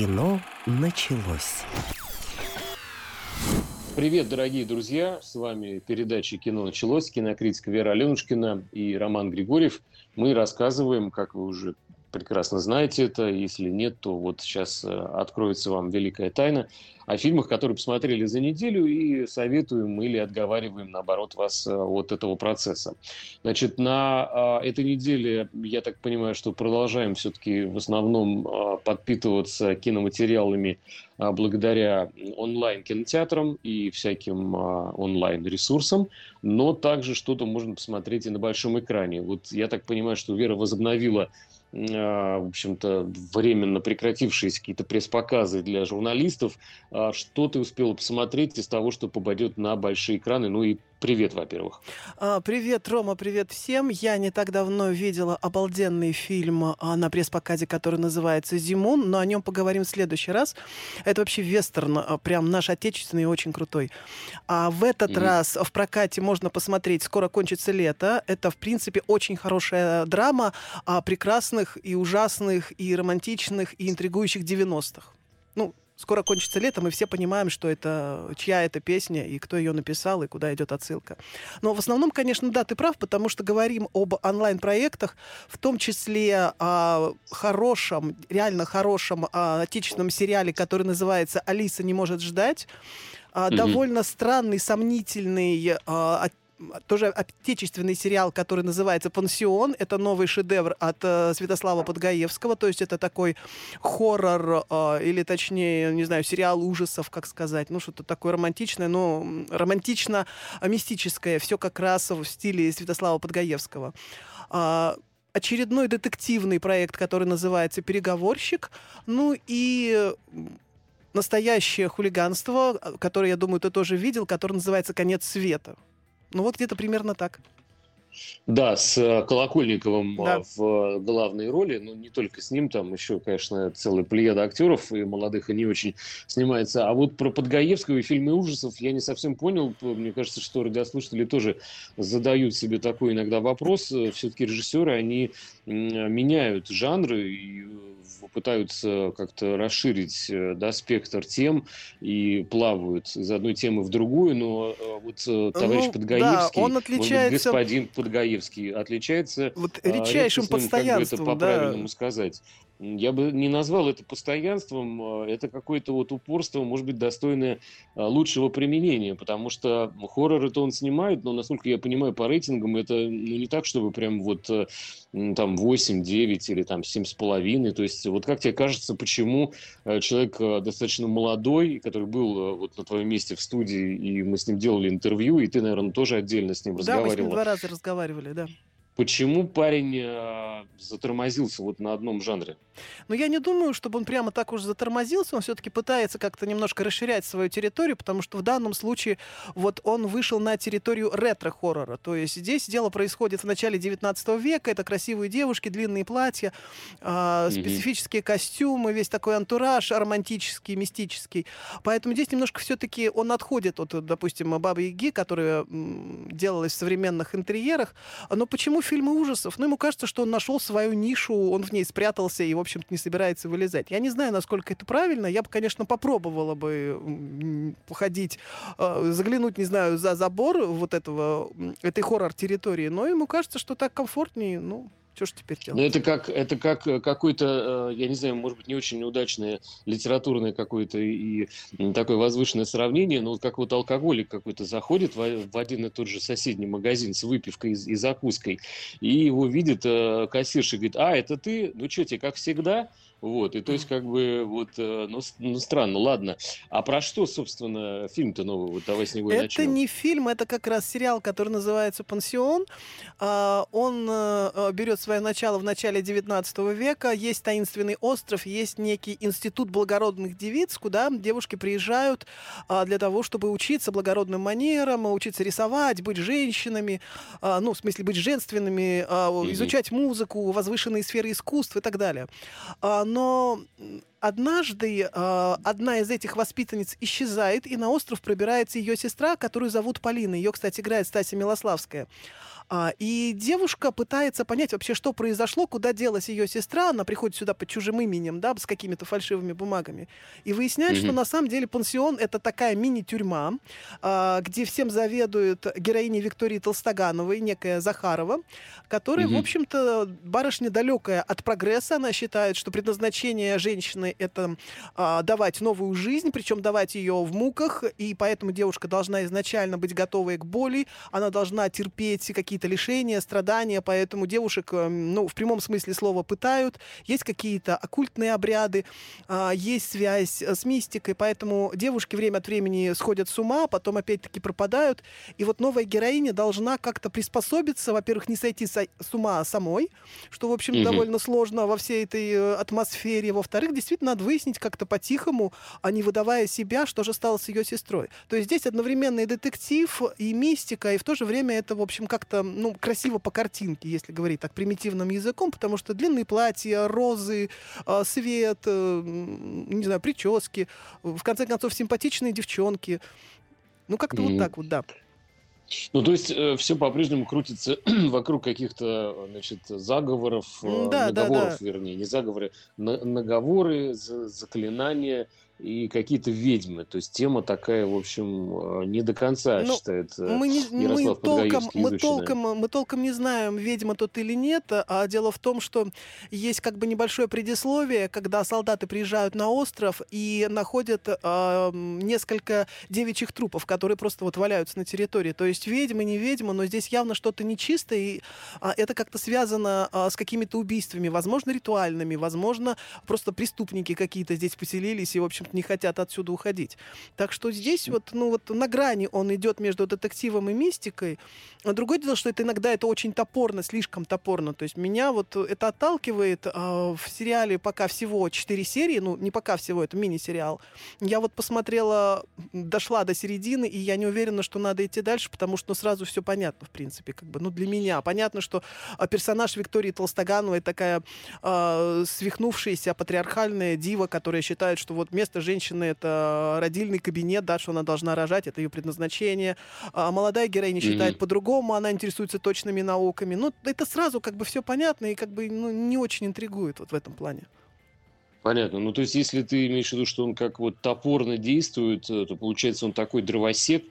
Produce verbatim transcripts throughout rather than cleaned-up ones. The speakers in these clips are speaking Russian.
Кино началось. Привет, дорогие друзья! С вами передача «Кино началось», кинокритик Вера Аленушкина и Роман Григорьев. Мы рассказываем, как вы уже прекрасно знаете это, если нет, то вот сейчас откроется вам великая тайна, о фильмах, которые посмотрели за неделю, и советуем или отговариваем, наоборот, вас от этого процесса. Значит, на этой неделе, я так понимаю, что продолжаем все-таки в основном подпитываться киноматериалами благодаря онлайн-кинотеатрам и всяким онлайн-ресурсам, но также что-то можно посмотреть и на большом экране. Вот я так понимаю, что Вера возобновила, в общем-то, временно прекратившиеся какие-то пресс-показы для журналистов. Что ты успела посмотреть из того, что попадет на большие экраны? Ну и привет, во-первых. Привет, Рома, привет всем. Я не так давно видела обалденный фильм на пресс-показе, который называется «Зимун», но о нем поговорим в следующий раз. Это вообще вестерн, прям наш отечественный и очень крутой. А в этот mm-hmm. раз в прокате можно посмотреть «Скоро кончится лето». Это, в принципе, очень хорошая драма о прекрасных и ужасных, и романтичных, и интригующих девяностых. Ну, «Скоро кончится лето», мы все понимаем, что это, чья это песня, и кто ее написал, и куда идет отсылка. Но в основном, конечно, да, ты прав, потому что говорим об онлайн-проектах, в том числе о хорошем, реально хорошем отечественном сериале, который называется «Алиса не может ждать». Mm-hmm. Довольно странный, сомнительный, тоже отечественный сериал, который называется «Пансион». Это новый шедевр от э, Святослава Подгаевского. То есть это такой хоррор, э, или точнее, не знаю, сериал ужасов, как сказать. Ну, что-то такое романтичное, но романтично-мистическое. Все как раз в стиле Святослава Подгаевского. Э, очередной детективный проект, который называется «Переговорщик». Ну и настоящее хулиганство, которое, я думаю, ты тоже видел, которое называется «Конец света». Ну вот где-то примерно так. Да, с Колокольниковым да. в главной роли, но не только с ним, там еще, конечно, целая плеяда актеров, и молодых, и не очень снимается. А вот про Подгаевского и фильмы ужасов я не совсем понял. Мне кажется, что радиослушатели тоже задают себе такой иногда вопрос. Все-таки режиссеры, они меняют жанры и пытаются как-то расширить, да, спектр тем и плавают из одной темы в другую, но вот товарищ ну, Подгаевский, да, он отличается... может быть, господин Подгаевский отличается вот редчайшим постоянством, как бы это по-правильному да. сказать. Я бы не назвал это постоянством, это какое-то вот упорство, может быть, достойное лучшего применения, потому что хорроры-то он снимает, но, насколько я понимаю, по рейтингам это ну, не так, чтобы прям вот там восемь девять или там семь с половиной, то есть вот как тебе кажется, почему человек достаточно молодой, который был вот на твоем месте в студии, и мы с ним делали интервью, и ты, наверное, тоже отдельно с ним да, разговаривала. Да, мы с ним два раза разговаривали, да. Почему парень э, затормозился вот на одном жанре? Ну, я не думаю, чтобы он прямо так уж затормозился. Он все-таки пытается как-то немножко расширять свою территорию, потому что в данном случае вот он вышел на территорию ретро-хоррора. То есть здесь дело происходит в начале девятнадцатого века. Это красивые девушки, длинные платья, э, специфические mm-hmm. костюмы, весь такой антураж романтический, мистический. Поэтому здесь немножко все-таки он отходит от, допустим, «Бабы-Яги», которая м- делалась в современных интерьерах. Но почему фильмы ужасов? Ну, ему кажется, что он нашел свою нишу, он в ней спрятался и, в общем-то, не собирается вылезать. Я не знаю, насколько это правильно. Я бы, конечно, попробовала бы походить, заглянуть, не знаю, за забор вот этого, этой хоррор-территории, но ему кажется, что так комфортнее, ну... Что ж теперь делать? Ну, это как, это как какое-то, я не знаю, может быть, не очень неудачное литературное какое-то и такое возвышенное сравнение, но вот как вот алкоголик какой-то заходит в один и тот же соседний магазин с выпивкой и закуской, и его видит кассирша и говорит: а, это ты? Ну, что тебе, как всегда? Вот, и то есть, как бы, вот, ну, ну, странно, ладно. А про что, собственно, фильм-то новый? Вот давай с него и это начнем. Это не фильм, это как раз сериал, который называется «Пансион». Он берет свое начало в начале девятнадцатого века. Есть таинственный остров, есть некий институт благородных девиц, куда девушки приезжают для того, чтобы учиться благородным манерам, учиться рисовать, быть женщинами, ну, в смысле, быть женственными, изучать музыку, возвышенные сферы искусств и так далее. Но однажды э, одна из этих воспитанниц исчезает, и на остров пробирается ее сестра, которую зовут Полина. Ее, кстати, играет Стасия Милославская. А, и девушка пытается понять вообще, что произошло, куда делась ее сестра. Она приходит сюда под чужим именем, да, с какими-то фальшивыми бумагами. И выясняет, mm-hmm. что на самом деле пансион — это такая мини-тюрьма, а, где всем заведует героиня Виктории Толстогановой, некая Захарова, которая, mm-hmm. в общем-то, барышня далекая от прогресса. Она считает, что предназначение женщины — это а, давать новую жизнь, причем давать ее в муках, и поэтому девушка должна изначально быть готовой к боли, она должна терпеть какие-то лишения, страдания, поэтому девушек, ну, в прямом смысле слова пытают, есть какие-то оккультные обряды, есть связь с мистикой, поэтому девушки время от времени сходят с ума, потом опять-таки пропадают, и вот новая героиня должна как-то приспособиться, во-первых, не сойти с ума самой, что, в общем, mm-hmm. довольно сложно во всей этой атмосфере, во-вторых, действительно надо выяснить как-то по-тихому, а не выдавая себя, что же стало с ее сестрой. То есть здесь одновременно и детектив, и мистика, и в то же время это, в общем, как-то ну, красиво по картинке, если говорить так примитивным языком, потому что длинные платья, розы, свет, не знаю, прически, в конце концов, симпатичные девчонки. Ну, как-то mm-hmm. вот так вот, да. Ну, то есть, э, все по-прежнему крутится вокруг каких-то, значит, заговоров, э, да, наговоров, да, да. вернее, не заговоры, на- наговоры, за- заклинания и какие-то ведьмы. То есть, тема такая, в общем, не до конца, ну, считает э, мы не, Ярослав мы Подгаевский толком, мы, толком, мы толком не знаем, ведьма тут или нет. А дело в том, что есть как бы небольшое предисловие, когда солдаты приезжают на остров и находят э, несколько девичьих трупов, которые просто вот валяются на территории. То есть, ведьма, не ведьма, но здесь явно что-то нечистое, и а, это как-то связано а, с какими-то убийствами, возможно, ритуальными, возможно, просто преступники какие-то здесь поселились и, в общем-то, не хотят отсюда уходить. Так что здесь вот, ну, вот на грани он идет между детективом и мистикой. А другое дело, что это иногда это очень топорно, слишком топорно. То есть меня вот это отталкивает. А, в сериале пока всего четыре серии, ну, не пока всего, это мини-сериал. Я вот посмотрела, дошла до середины, и я не уверена, что надо идти дальше, потому что ну, сразу все понятно, в принципе, как бы, ну, для меня. Понятно, что персонаж Виктории Толстогановой такая э, свихнувшаяся патриархальная дива, которая считает, что вот место женщины — это родильный кабинет, да, что она должна рожать, это ее предназначение. А молодая героиня считает mm-hmm. по-другому, она интересуется точными науками. Ну, это сразу как бы все понятно и как бы ну, не очень интригует вот в этом плане. Понятно. Ну, то есть, если ты имеешь в виду, что он как вот топорно действует, то, получается, он такой дровосек,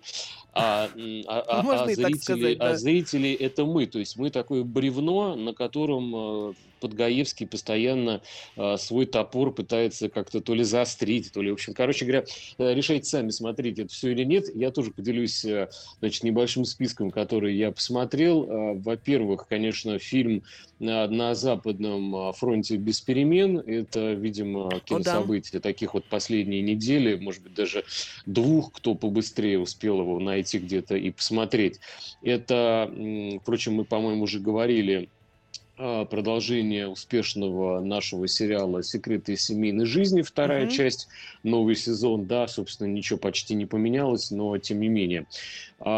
а, а, а, а, зрители, сказать, да. а зрители — это мы. То есть, мы такое бревно, на котором Подгаевский постоянно а, свой топор пытается как-то то ли заострить, то ли, в общем, короче говоря, решайте сами, смотрите, это все или нет. Я тоже поделюсь, значит, небольшим списком, который я посмотрел. Во-первых, конечно, фильм «На западном фронте без перемен». Это, видимо, кинособытие О, да. таких вот последней недели, может быть, даже двух, кто побыстрее успел его найти где-то и посмотреть. Это, впрочем, мы, по-моему, уже говорили, продолжение успешного нашего сериала «Секреты семейной жизни», вторая mm-hmm. часть, новый сезон, да, собственно, ничего почти не поменялось, но тем не менее.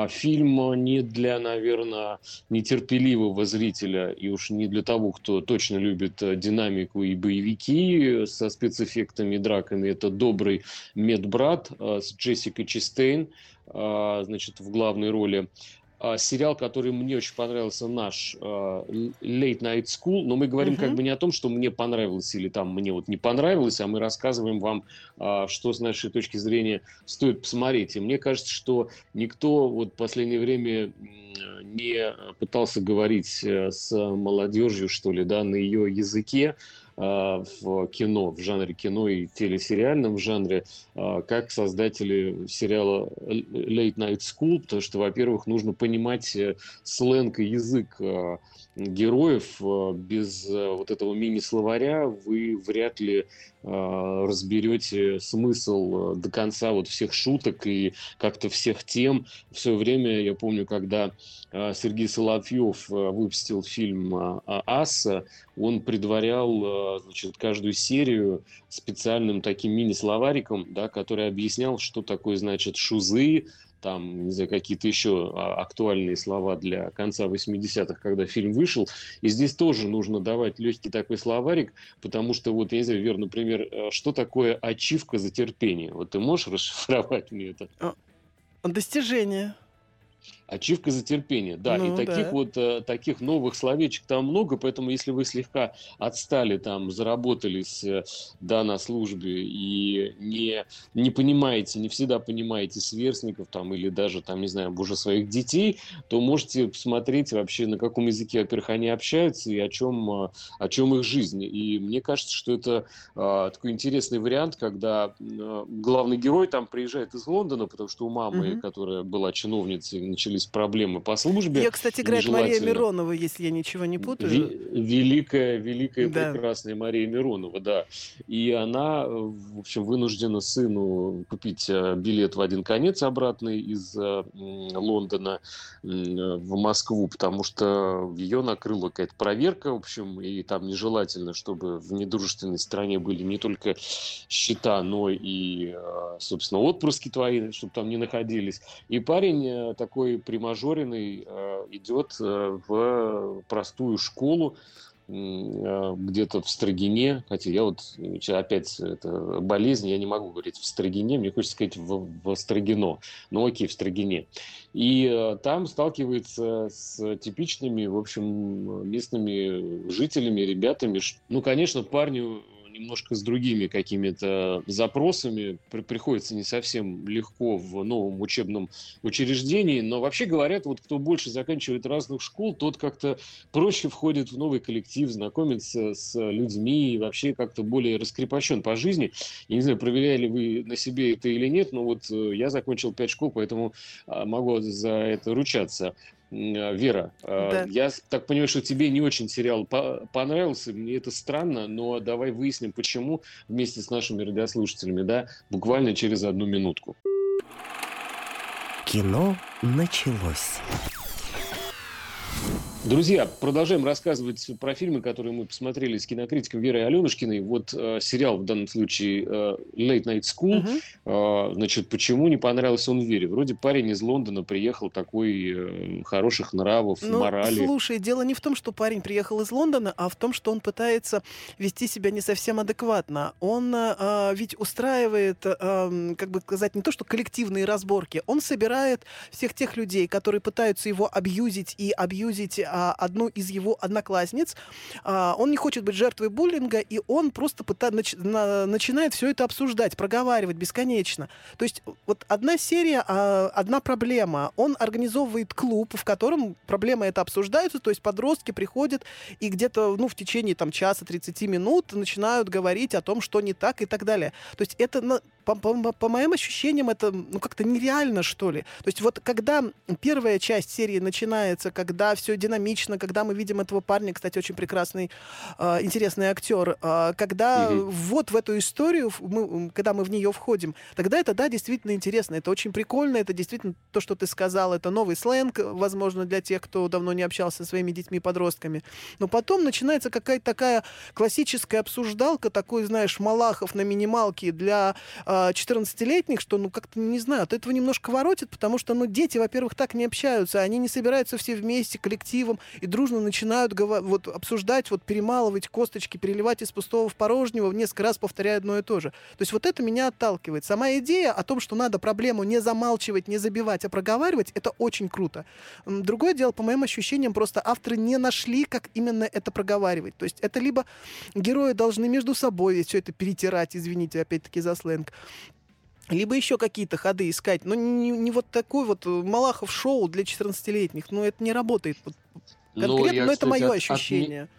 Фильм не для, наверное, нетерпеливого зрителя и уж не для того, кто точно любит динамику и боевики со спецэффектами и драками. Это «Добрый медбрат» с Джессикой Честейн, значит, в главной роли. Сериал, который мне очень понравился, наш Late Night School, но мы говорим uh-huh. как бы не о том, что мне понравилось или там мне вот не понравилось, а мы рассказываем вам, что с нашей точки зрения стоит посмотреть. И мне кажется, что никто вот в последнее время не пытался говорить с молодежью, что ли, да, на ее языке, в кино, в жанре кино и телесериальном жанре, как создатели сериала Late Night School, потому что, во-первых, нужно понимать сленг и язык героев. Без вот этого мини-словаря вы вряд ли разберете смысл до конца вот всех шуток и как-то всех тем. В свое время, я помню, когда Сергей Соловьев выпустил фильм «Асса», он предварял, значит, каждую серию специальным таким мини-словариком, да, который объяснял, что такое, значит, шузы, там, не знаю, какие-то еще актуальные слова для конца восьмидесятых, когда фильм вышел. И здесь тоже нужно давать легкий такой словарик, потому что, вот, я не знаю, Вер, например, что такое ачивка за терпение? Вот ты можешь расшифровать мне это? Достижение. Ачивка за терпение, да, ну, и таких да. вот таких новых словечек там много, поэтому если вы слегка отстали, там, заработались, да, на службе и не, не понимаете, не всегда понимаете сверстников там или даже, там, не знаю, уже своих детей, то можете посмотреть вообще, на каком языке, во-первых, они общаются и о чем, о чем их жизнь. И мне кажется, что это а, такой интересный вариант, когда а, главный герой там приезжает из Лондона, потому что у мамы, mm-hmm. которая была чиновницей, начались проблемы по службе. Ее, кстати, играет Мария Миронова, если я ничего не путаю. Великая, великая, да. прекрасная Мария Миронова, да. И она, в общем, вынуждена сыну купить билет в один конец обратный из Лондона в Москву, потому что ее накрыла какая-то проверка, в общем, и там нежелательно, чтобы в недружественной стране были не только счета, но и, собственно, отпрыски твои, чтобы там не находились. И парень такой примажоренный идет в простую школу где-то в Строгине, хотя я вот опять это болезнь, я не могу говорить в Строгине, мне хочется сказать в, в Строгино, ну окей, в Строгине. И там сталкивается с типичными, в общем, местными жителями, ребятами. Ну, конечно, парню немножко с другими какими-то запросами приходится не совсем легко в новом учебном учреждении, но вообще говорят, вот кто больше заканчивает разных школ, тот как-то проще входит в новый коллектив, знакомится с людьми и вообще как-то более раскрепощен по жизни. Я не знаю, проверяли вы на себе это или нет, но вот я закончил пять школ, поэтому могу за это ручаться. Вера, да. я так понимаю, что тебе не очень сериал понравился, мне это странно, но давай выясним, почему вместе с нашими радиослушателями, да, буквально через одну минутку. Кино началось. Друзья, продолжаем рассказывать про фильмы, которые мы посмотрели с кинокритиком Верой Аленушкиной. Вот э, сериал, в данном случае, э, Late Night School. Uh-huh. Э, значит, почему не понравился он Вере? Вроде парень из Лондона приехал такой э, хороших нравов, ну, морали. Слушай, дело не в том, что парень приехал из Лондона, а в том, что он пытается вести себя не совсем адекватно. Он э, ведь устраивает, э, как бы сказать, не то что коллективные разборки. Он собирает всех тех людей, которые пытаются его абьюзить и абьюзить одну из его одноклассниц. Он не хочет быть жертвой буллинга, и он просто пыта- нач- на- начинает все это обсуждать, проговаривать бесконечно. То есть вот одна серия, одна проблема. Он организовывает клуб, в котором проблемы это обсуждаются, то есть подростки приходят и где-то, ну, в течение там, часа тридцати минут начинают говорить о том, что не так и так далее. То есть это, по, по-, по моим ощущениям, это, ну, как-то нереально, что ли. То есть вот когда первая часть серии начинается, когда все динамично, когда мы видим этого парня, кстати, очень прекрасный, интересный актер, когда угу. вот в эту историю, мы, когда мы в нее входим, тогда это, да, действительно интересно, это очень прикольно, это действительно то, что ты сказал, это новый сленг, возможно, для тех, кто давно не общался со своими детьми-подростками. Но потом начинается какая-то такая классическая обсуждалка, такой, знаешь, Малахов на минималке для четырнадцатилетних, что, ну, как-то, не знаю, от этого немножко воротит, потому что, ну, дети, во-первых, так не общаются, они не собираются все вместе, коллективом, и дружно начинают вот, обсуждать, вот, перемалывать косточки, переливать из пустого в порожнего, несколько раз повторяя одно и то же. То есть вот это меня отталкивает. Сама идея о том, что надо проблему не замалчивать, не забивать, а проговаривать, это очень круто. Другое дело, по моим ощущениям, просто авторы не нашли, как именно это проговаривать. То есть это либо герои должны между собой все это перетирать, извините, опять-таки за сленг, либо еще какие-то ходы искать. Но не, не вот такой вот Малахов-шоу для четырнадцатилетних. Ну, это не работает конкретно, но, я, но это кстати, мое от, ощущение. От...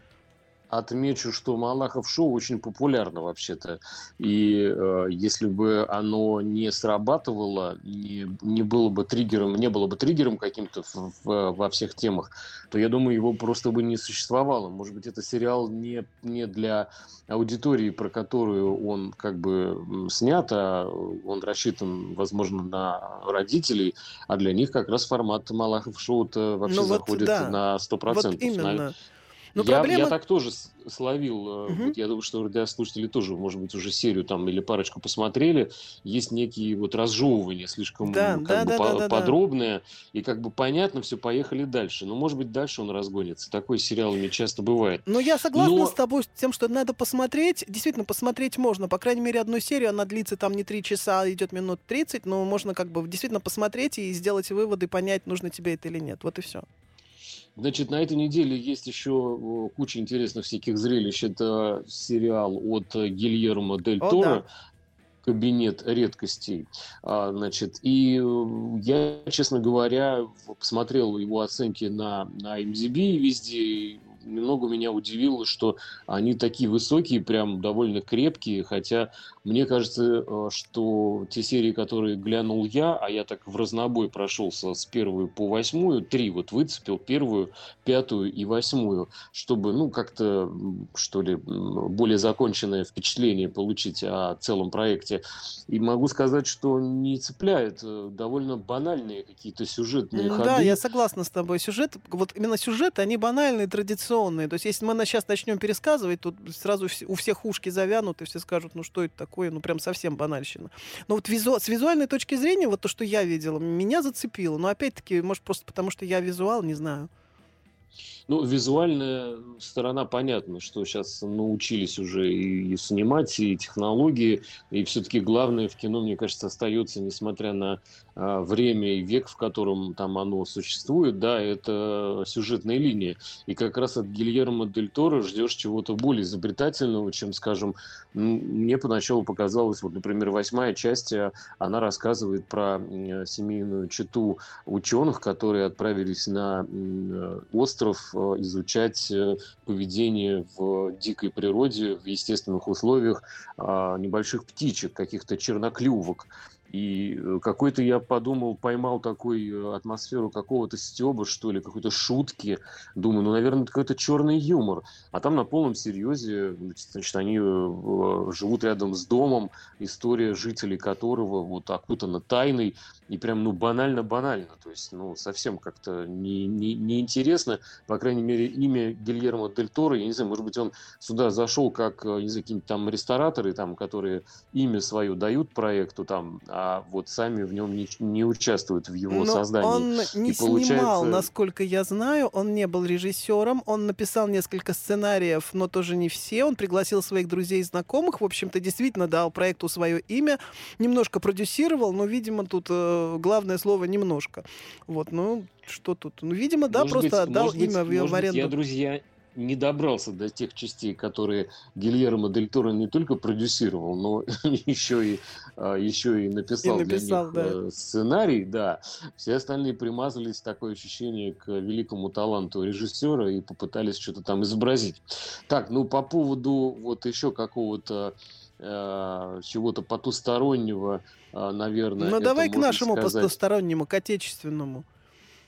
Отмечу, что Малахов-шоу очень популярно вообще-то. И э, если бы оно не срабатывало, не, не было бы триггером, не было бы триггером каким-то в, в, во всех темах, то, я думаю, его просто бы не существовало. Может быть, это сериал не, не для аудитории, про которую он как бы снят, а он рассчитан, возможно, на родителей, а для них как раз формат Малахов-шоу вообще ну, вот заходит да. на сто процентов. Вот именно. Но я, проблема... я так тоже словил. Uh-huh. Вот я думаю, что для слушателей тоже, может быть, уже серию там или парочку посмотрели. Есть некие вот разжевывания слишком да, как да, бы, да, по- да, да, подробные. Да. И как бы понятно, все, поехали дальше. Но, может быть, дальше он разгонится. Такой с сериалами часто бывает. Но я согласна Но... с тобой с тем, что надо посмотреть. Действительно, посмотреть можно. По крайней мере, одну серию, она длится там не три часа, идет минут тридцать. Но можно как бы действительно посмотреть и сделать выводы, понять, нужно тебе это или нет. Вот и все. Значит, на этой неделе есть еще куча интересных всяких зрелищ. Это сериал от Гильермо Дель Торо. О, да. «Кабинет редкостей». Значит, и я, честно говоря, посмотрел его оценки на, на IMDb везде. Немного меня удивило, что они такие высокие, прям довольно крепкие, хотя мне кажется, что те серии, которые глянул я, а я так в разнобой прошелся с первой по восьмую, три вот выцепил, первую, пятую и восьмую, чтобы, ну, как-то, что ли, более законченное впечатление получить о целом проекте. И могу сказать, что не цепляет, довольно банальные какие-то сюжетные ну, ходы. Да, я согласна с тобой. Сюжет, вот именно сюжеты, они банальные, традиционные. То есть, если мы сейчас начнем пересказывать, то сразу у всех ушки завянут, и все скажут, ну что это такое, ну прям совсем банальщина. Но вот визу... с визуальной точки зрения, вот то, что я видела, меня зацепило. Но опять-таки, может, просто потому, что я визуал, не знаю. Ну, визуальная сторона, понятно, что сейчас научились уже и снимать, и технологии, и все-таки главное в кино, мне кажется, остается, несмотря на а, время и век, в котором там оно существует, да, это сюжетные линии. И как раз от Гильермо Дель Торо ждешь чего-то более изобретательного, чем, скажем, мне поначалу показалось, вот, например, восьмая часть, она рассказывает про семейную чету ученых, которые отправились на остров изучать поведение в дикой природе, в естественных условиях небольших птичек, каких-то черноклювок. И какой-то, я подумал, поймал такую атмосферу какого-то стёба, что ли, какой-то шутки. Думаю, ну, наверное, это какой-то черный юмор. А там на полном серьезе, значит, они живут рядом с домом, история жителей которого вот окутана тайной. И прям, ну, банально-банально. То есть, ну, совсем как-то не, не, не интересно. По крайней мере, имя Гильермо Дель Торо, я не знаю, может быть, он сюда зашел как, не знаю, какие-нибудь там рестораторы, там, которые имя свое дают проекту, там, а вот сами в нем не, не участвуют в его Но создании. Он не и снимал, получается... насколько я знаю, он не был режиссером, он написал несколько сценариев, но тоже не все. Он пригласил своих друзей и знакомых, в общем-то, действительно дал проекту свое имя, немножко продюсировал, но, видимо, тут э, главное слово «немножко». Вот, ну, что тут? Ну, видимо, да, может просто быть, отдал может имя быть, в, в аренду. Я, друзья... не добрался до тех частей, которые Гильермо Дель Торо не только продюсировал, но еще и, еще и написал, и написал для них да. сценарий. Да. Все остальные примазались, такое ощущение, к великому таланту режиссера и попытались что-то там изобразить. Так, ну по поводу вот еще какого-то э, чего-то потустороннего, э, наверное... Ну давай к нашему сказать... потустороннему, к отечественному.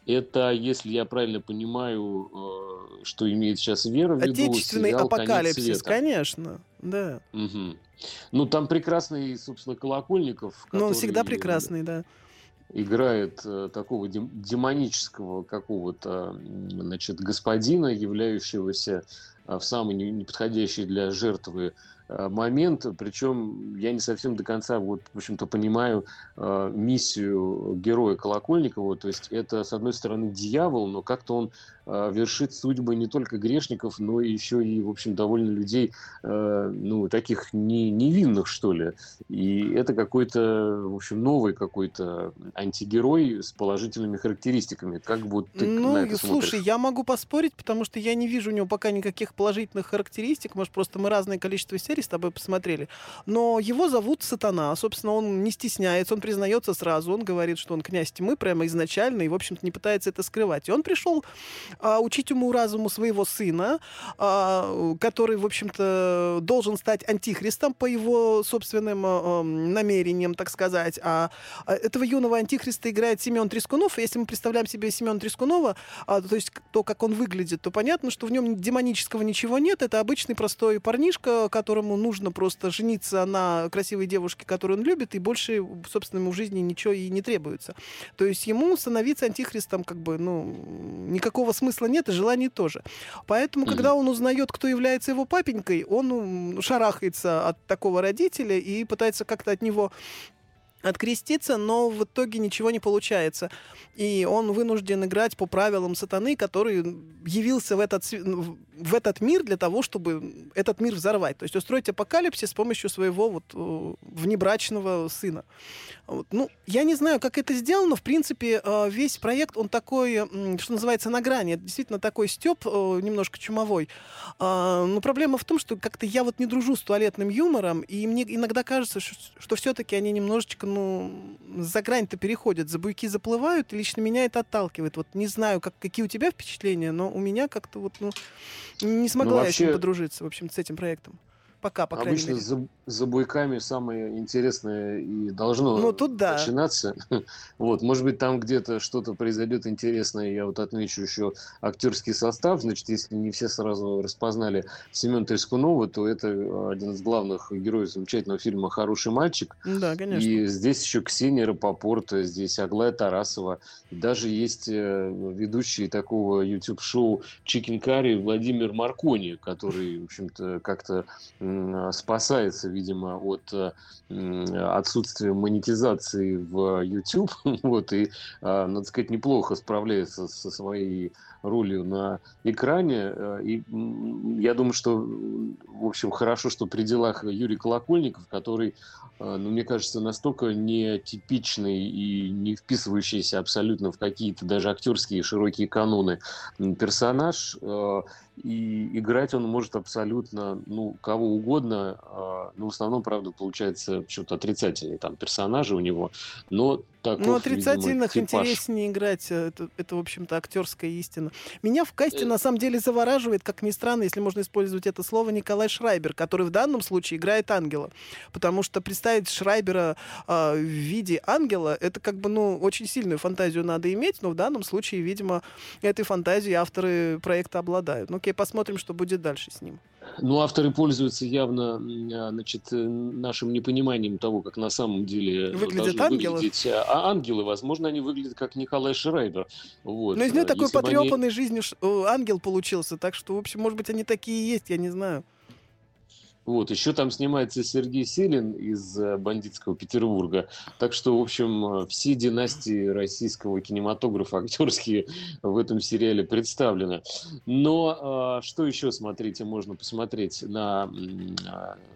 Это, если я правильно понимаю, что имеет сейчас Вера в виду, отечественный сериал апокалипсис, конечно, да. Угу. Ну там прекрасный, собственно, Колокольников. Ну он всегда прекрасный, да. Играет э, такого дем- демонического какого-то, значит, господина, являющегося э, в самый неподходящий для жертвы момент, причем я не совсем до конца вот, в общем-то, понимаю э, миссию героя Колокольникова, то есть это, с одной стороны, дьявол, но как-то он э, вершит судьбы не только грешников, но еще и, в общем, довольно людей, э, ну, таких не, невинных, что ли, и это какой-то, в общем, новый какой-то антигерой с положительными характеристиками. Как вот ты ну, на это смотришь? Слушай, я могу поспорить, потому что я не вижу у него пока никаких положительных характеристик, может, просто мы разное количество серий с тобой посмотрели. Но его зовут Сатана. Собственно, он не стесняется, он признается сразу, он говорит, что он князь тьмы прямо изначально и, в общем-то, не пытается это скрывать. И он пришел а, учить уму-разуму своего сына, а, который, в общем-то, должен стать антихристом по его собственным а, намерениям, так сказать. А этого юного антихриста играет Семён Трескунов. И если мы представляем себе Семёна Трескунова, а, то есть то, как он выглядит, то понятно, что в нем демонического ничего нет. Это обычный простой парнишка, который которому нужно просто жениться на красивой девушке, которую он любит, и больше, собственно, ему в жизни ничего и не требуется. То есть ему становиться антихристом как бы, ну, никакого смысла нет, и желаний тоже. Поэтому, mm-hmm. когда он узнает, кто является его папенькой, он шарахается от такого родителя и пытается как-то от него откреститься, но в итоге ничего не получается. И он вынужден играть по правилам сатаны, который явился в этот, в этот мир для того, чтобы этот мир взорвать. То есть устроить апокалипсис с помощью своего вот внебрачного сына. Вот. Ну, я не знаю, как это сделано. В принципе, весь проект, он такой, что называется, на грани. Это действительно такой стёб, немножко чумовой. Но проблема в том, что как-то я вот не дружу с туалетным юмором, и мне иногда кажется, что всё-таки они немножечко, ну, за грань-то переходят, за буйки заплывают, и лично меня это отталкивает. Вот не знаю, как, какие у тебя впечатления, но у меня как-то вот, ну, не смогла, ну, вообще, я с ним подружиться, в общем, с этим проектом. Пока, по крайней мере. Обычно за, за буйками самое интересное и должно ну, тут да. начинаться. Вот, может быть, там где-то что-то произойдет интересное. Я вот отмечу еще актерский состав. Значит, если не все сразу распознали Семёна Трескунова, то это один из главных героев замечательного фильма «Хороший мальчик». Да, конечно. И здесь еще Ксения Рапопорта, здесь Аглая Тарасова. Даже есть ведущий такого YouTube-шоу «Чикен Кари» Владимир Маркони, который, в общем-то, как-то спасается, видимо, от отсутствия монетизации в YouTube. Вот, и, надо сказать, неплохо справляется со своей ролью на экране. И я думаю, что, в общем, хорошо, что при делах Юрий Колокольников, который, ну, мне кажется, настолько нетипичный и не вписывающийся абсолютно в какие-то даже актерские широкие каноны персонаж, и играть он может абсолютно, ну, кого угодно, но в основном, правда, получается что-то отрицательные там персонажи у него, но таков, ну, отрицательных, видимо, типаж. Интереснее играть, это, это, в общем-то, актерская истина. Меня в касте, на самом деле, завораживает, как ни странно, если можно использовать это слово, Николай Шрайбер, который в данном случае играет ангела, потому что представить Шрайбера э, в виде ангела, это как бы, ну, очень сильную фантазию надо иметь, но в данном случае, видимо, этой фантазией авторы проекта обладают. Ну, окей, посмотрим, что будет дальше с ним. Ну, авторы пользуются явно, значит, нашим непониманием того, как на самом деле выглядят ангелы. Выглядеть. А ангелы, возможно, они выглядят как Николай Шрайбер. Вот. Но из него такой потрепанный они... жизнью ангел получился. Так что, в общем, может быть, они такие и есть, я не знаю. Вот, еще там снимается Сергей Селин из «Бандитского Петербурга». Так что, в общем, все династии российского кинематографа актерские в этом сериале представлены. Но а, что еще, смотрите, можно посмотреть на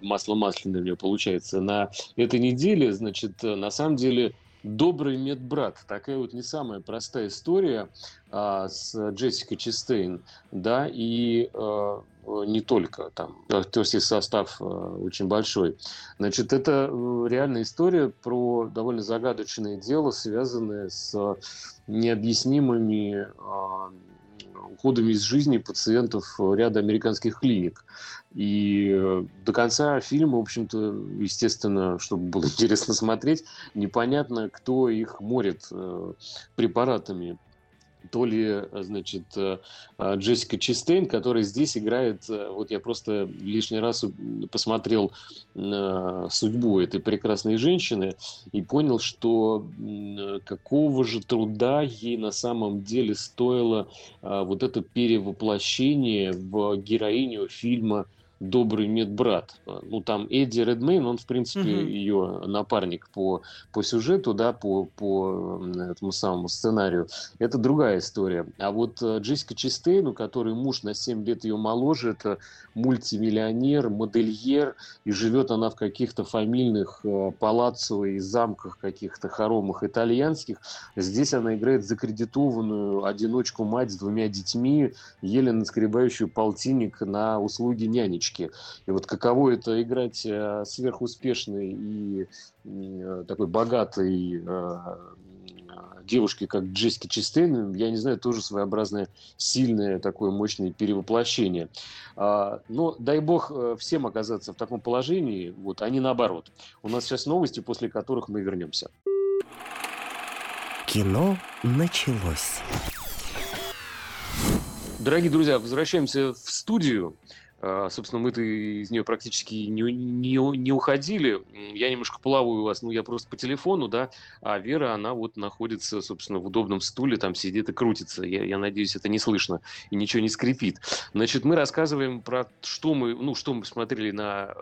«Масло масляное» у меня получается на этой неделе. Значит, на самом деле, «Добрый медбрат». Такая вот не самая простая история а, с Джессикой Честейн, да, и а, не только там. То есть состав а, очень большой. Значит, это реальная история про довольно загадочное дело, связанное с необъяснимыми а, уходами из жизни пациентов ряда американских клиник. И до конца фильма, в общем-то, естественно, чтобы было интересно смотреть, непонятно, кто их морит препаратами. То ли, значит, Джессика Честейн, которая здесь играет... Вот я просто лишний раз посмотрел судьбу этой прекрасной женщины и понял, что какого же труда ей на самом деле стоило вот это перевоплощение в героиню фильма «Добрый медбрат». Ну, там Эдди Редмейн, он, в принципе, mm-hmm. ее напарник по, по сюжету, да, по, по этому самому сценарию. Это другая история. А вот Джессика Честейн, у которой муж на семь лет ее моложе, это мультимиллионер, модельер, и живет она в каких-то фамильных палаццо и замках каких-то хоромах итальянских. Здесь она играет закредитованную одиночку мать с двумя детьми, еле наскребающую полтинник на услуги нянечки. И вот каково это играть сверхуспешной и такой богатой девушке, как Джессики Честейн, я не знаю, тоже своеобразное, сильное, такое мощное перевоплощение. Но дай бог всем оказаться в таком положении, вот, а не наоборот. У нас сейчас новости, после которых мы вернемся. Кино началось. Дорогие друзья, возвращаемся в студию. Собственно, мы-то из нее практически не, не, не уходили. Я немножко плаваю у вас, ну, я просто по телефону, да. А Вера, она вот находится, собственно, в удобном стуле, там сидит и крутится. Я, я надеюсь, это не слышно и ничего не скрипит. Значит, мы рассказываем про что мы, ну, что мы смотрели на,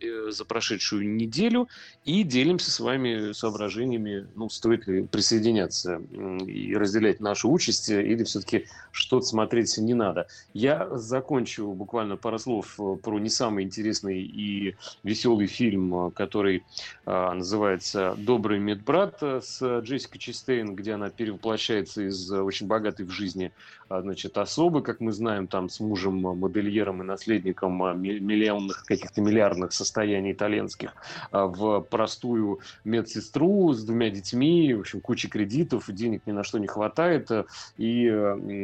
э, за прошедшую неделю и делимся с вами соображениями, ну, стоит ли присоединяться и разделять нашу участь, или все-таки что-то смотреть не надо. Я закончу буквально пару слов про не самый интересный и веселый фильм, который а, называется «Добрый медбрат» с Джессикой Честейн, где она перевоплощается из очень богатой в жизни, а, значит, особы, как мы знаем, там с мужем, модельером и наследником миллионных, каких-то миллиардных состояний итальянских, а, в простую медсестру с двумя детьми, в общем, куча кредитов, денег ни на что не хватает, и,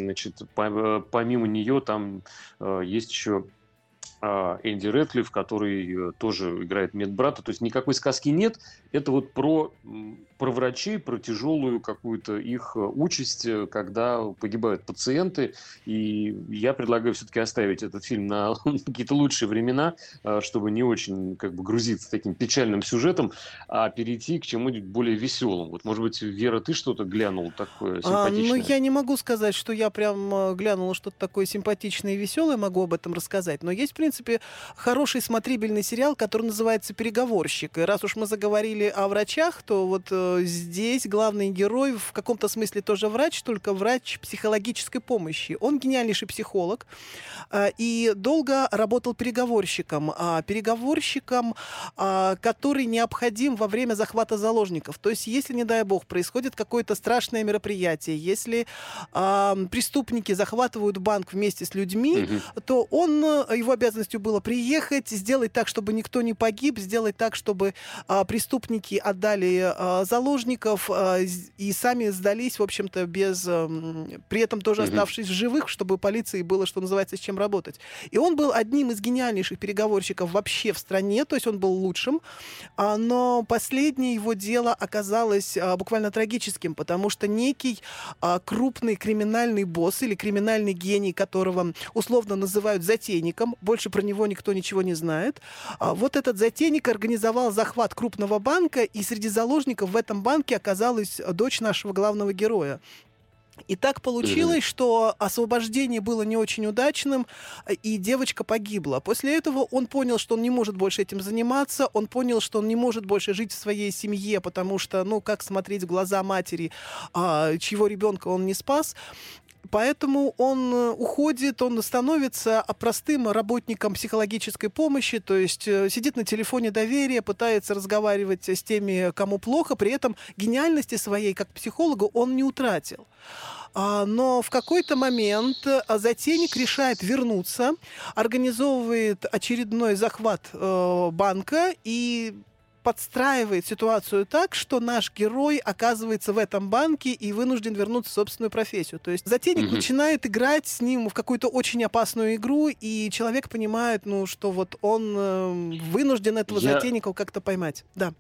значит, по, помимо нее там а, есть еще Энди Рэдклифф, который тоже играет медбрата. То есть никакой сказки нет. Это вот про, про врачей, про тяжелую какую-то их участь, когда погибают пациенты. И я предлагаю все-таки оставить этот фильм на какие-то лучшие времена, чтобы не очень как бы грузиться таким печальным сюжетом, а перейти к чему-нибудь более веселому. Вот, может быть, Вера, ты что-то глянула такое симпатичное? А, ну, я не могу сказать, что я прям глянула что-то такое симпатичное и веселое, могу об этом рассказать. Но есть, в принципе, В принципе, хороший смотрибельный сериал, который называется «Переговорщик». И раз уж мы заговорили о врачах, то вот э, здесь главный герой в каком-то смысле тоже врач, только врач психологической помощи. Он гениальнейший психолог э, и долго работал переговорщиком. Э, переговорщиком, э, который необходим во время захвата заложников. То есть, если, не дай бог, происходит какое-то страшное мероприятие, если э, преступники захватывают банк вместе с людьми, mm-hmm. то он, его обязанность было приехать, сделать так, чтобы никто не погиб, сделать так, чтобы а, преступники отдали а, заложников а, и сами сдались, в общем-то, без... А, при этом тоже mm-hmm. оставшись в живых, чтобы полиции было, что называется, с чем работать. И он был одним из гениальнейших переговорщиков вообще в стране, то есть он был лучшим, а, но последнее его дело оказалось а, буквально трагическим, потому что некий а, крупный криминальный босс или криминальный гений, которого условно называют затейником, больше про него никто ничего не знает. А вот этот затейник организовал захват крупного банка, и среди заложников в этом банке оказалась дочь нашего главного героя. И так получилось, mm-hmm. что освобождение было не очень удачным, и девочка погибла. После этого он понял, что он не может больше этим заниматься, он понял, что он не может больше жить в своей семье, потому что, ну, как смотреть в глаза матери, а, чьего ребенка он не спас. Поэтому он уходит, он становится простым работником психологической помощи, то есть сидит на телефоне доверия, пытается разговаривать с теми, кому плохо, при этом гениальности своей как психолога он не утратил. Но в какой-то момент затейник решает вернуться, организовывает очередной захват банка и... подстраивает ситуацию так, что наш герой оказывается в этом банке и вынужден вернуться в собственную профессию. То есть затейник mm-hmm. начинает играть с ним в какую-то очень опасную игру, и человек понимает, ну, что вот он э, вынужден этого Я... затейника как-то поймать. Да.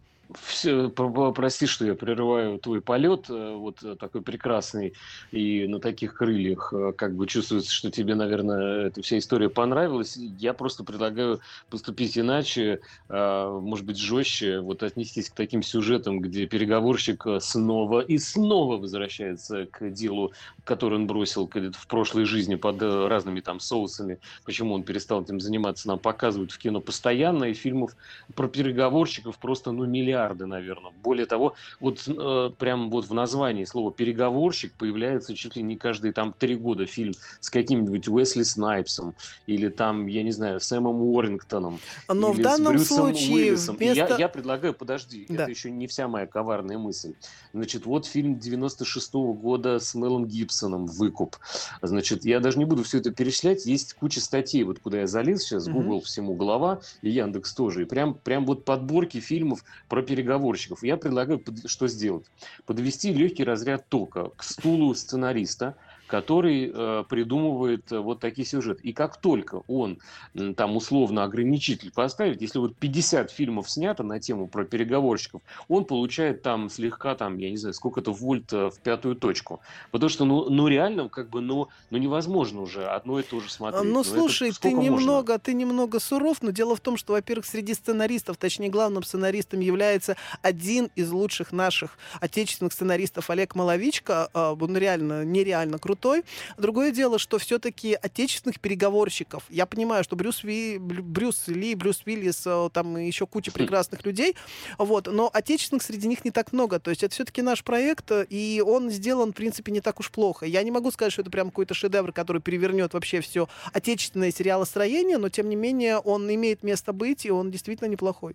Все, прости, что я прерываю твой полет, вот такой прекрасный, и на таких крыльях как бы чувствуется, что тебе, наверное, эта вся история понравилась. Я просто предлагаю поступить иначе, может быть, жестче, вот отнестись к таким сюжетам, где переговорщик снова и снова возвращается к делу, который он бросил в прошлой жизни под разными там соусами. Почему он перестал этим заниматься, нам показывают в кино постоянно, и фильмов про переговорщиков просто, ну, миллион. Миллиарды, наверное. Более того, вот э, прям вот в названии слово «переговорщик» появляется чуть ли не каждые там три года фильм с каким-нибудь Уэсли Снайпсом или там, я не знаю, Сэмом Уоррингтоном. Но или в данном с Брюсом случае Уиллисом. Вместо... Я, я предлагаю, подожди, да. это еще не вся моя коварная мысль. Значит, вот фильм девяносто шестого года с Мелом Гибсоном «Выкуп». Значит, я даже не буду все это перечислять. Есть куча статей, вот куда я залез сейчас, Google mm-hmm. всему голова, и Яндекс тоже. И прям, прям вот подборки фильмов про переговорщиков. Я предлагаю, что сделать? Подвести легкий разряд тока к стулу сценариста, который э, придумывает э, вот такие сюжеты. И как только он э, там условно ограничитель поставит, если вот пятьдесят фильмов снято на тему про переговорщиков, он получает там слегка, там, я не знаю, сколько-то вольт э, в пятую точку. Потому что, ну, ну реально, как бы, ну, ну невозможно уже одно и то же смотреть. Ну, слушай, это, ты, немного, ты немного суров, но дело в том, что, во-первых, среди сценаристов, точнее, главным сценаристом является один из лучших наших отечественных сценаристов Олег Маловичко. Он реально, нереально крутой. Другое дело, что все-таки отечественных переговорщиков, я понимаю, что Брюс, Ви, Брюс Ли, Брюс Уиллис, там еще куча прекрасных людей, вот, но отечественных среди них не так много. То есть это все-таки наш проект, и он сделан, в принципе, не так уж плохо. Я не могу сказать, что это прям какой-то шедевр, который перевернет вообще все отечественное сериалостроение, но, тем не менее, он имеет место быть, и он действительно неплохой.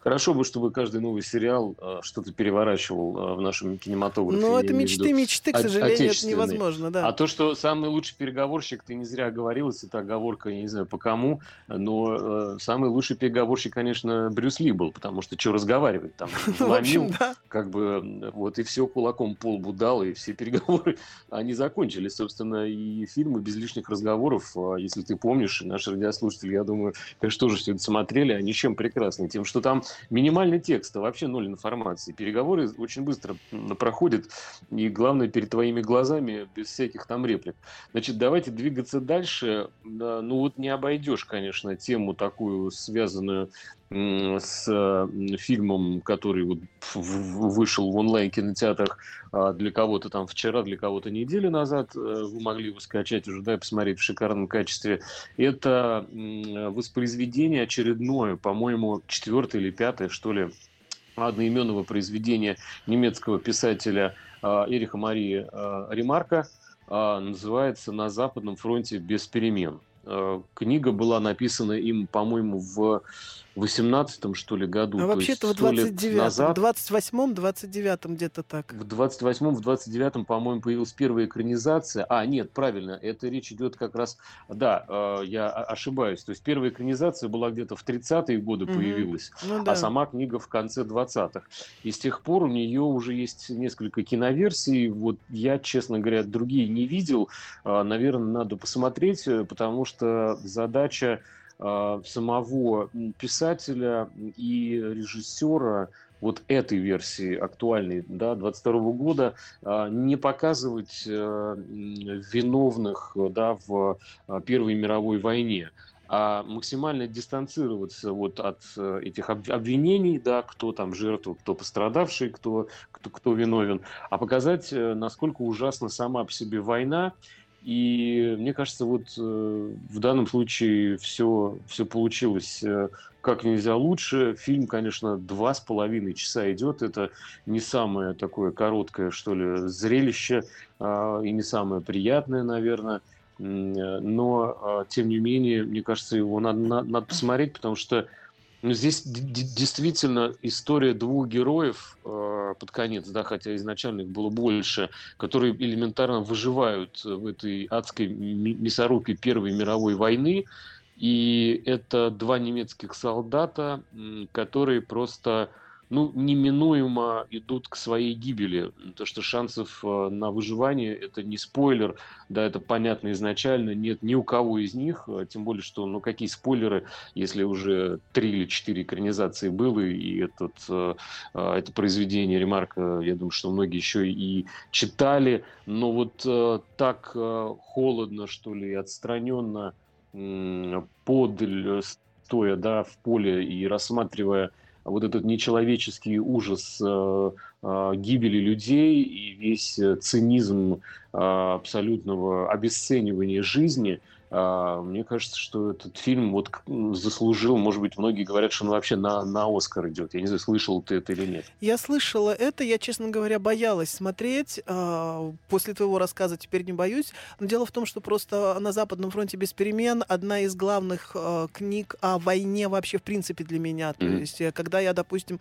Хорошо бы, чтобы каждый новый сериал э, что-то переворачивал э, в нашем кинематографе. Но это мечты-мечты, к сожалению, это невозможно. Да. А то, что самый лучший переговорщик, ты не зря оговорилась, это оговорка, я не знаю, по кому, но э, самый лучший переговорщик, конечно, Брюс Ли был, потому что что разговаривать там? Ломил, как бы, вот и все, кулаком по лбу дал, и все переговоры, они закончились. Собственно, и фильмы без лишних разговоров, если ты помнишь, наши радиослушатели, я думаю, конечно, тоже все это смотрели, а ничем прекрасны, тем, что там минимальный текст, а вообще ноль информации. Переговоры очень быстро проходят, и главное, перед твоими глазами, без всяких там реплик. Значит, давайте двигаться дальше. Ну вот не обойдешь, конечно, тему такую, связанную с фильмом, который вот вышел в онлайн-кинотеатрах для кого-то там вчера, для кого-то неделю назад. Вы могли его скачать уже, да, и посмотреть в шикарном качестве. Это воспроизведение очередное, по-моему, четвертое или пятое, что ли, одноименного произведения немецкого писателя Эриха Марии Ремарка. Называется «На Западном фронте без перемен». Книга была написана им, по-моему, в восемнадцатом, что ли, году. А вообще-то в двадцать девятом, двадцать восьмом, двадцать девятом где-то так. В двадцать восьмом, в двадцать девятом, по-моему, появилась первая экранизация. А, нет, правильно, это речь идет как раз... Да, э, я ошибаюсь. То есть первая экранизация была где-то в тридцатые годы mm-hmm. появилась, ну, да. А сама книга в конце двадцатых. И с тех пор у нее уже есть несколько киноверсий. Вот я, честно говоря, другие не видел. Э, наверное, надо посмотреть, потому что задача самого писателя и режиссера вот этой версии актуальной, да, двадцать второго года, не показывать виновных, да, в Первой мировой войне, а максимально дистанцироваться вот от этих обвинений, да, кто там жертва, кто пострадавший, кто, кто, кто виновен, а показать, насколько ужасна сама по себе война. И мне кажется, вот э, в данном случае все, все получилось э, как нельзя лучше. Фильм, конечно, два с половиной часа идет. Это не самое такое короткое, что ли, зрелище э, и не самое приятное, наверное. Но, э, тем не менее, мне кажется, его надо, надо, надо посмотреть, потому что ну, здесь д- действительно история двух героев э, под конец, да, хотя изначально их было больше, которые элементарно выживают в этой адской мясорубке Первой мировой войны. И это два немецких солдата, которые просто ну, неминуемо идут к своей гибели. То, что шансов на выживание, это не спойлер, да, это понятно изначально, нет ни у кого из них, тем более, что, ну, какие спойлеры, если уже три или четыре экранизации было, и этот, это произведение Ремарка, я думаю, что многие еще и читали, но вот так холодно, что ли, отстраненно, подаль, стоя, да, в поле и рассматривая вот этот нечеловеческий ужас э, э, гибели людей и весь цинизм э, абсолютного обесценивания жизни, э, мне кажется, что этот фильм вот заслужил, может быть, многие говорят, что он вообще на, на «Оскар» идет. Я не знаю, слышал ты это или нет. Я слышала это, я, честно говоря, боялась смотреть. После твоего рассказа теперь не боюсь. Но дело в том, что просто «На Западном фронте без перемен» одна из главных э, книг о войне вообще в принципе для меня. Mm-hmm. То есть когда Когда я, допустим,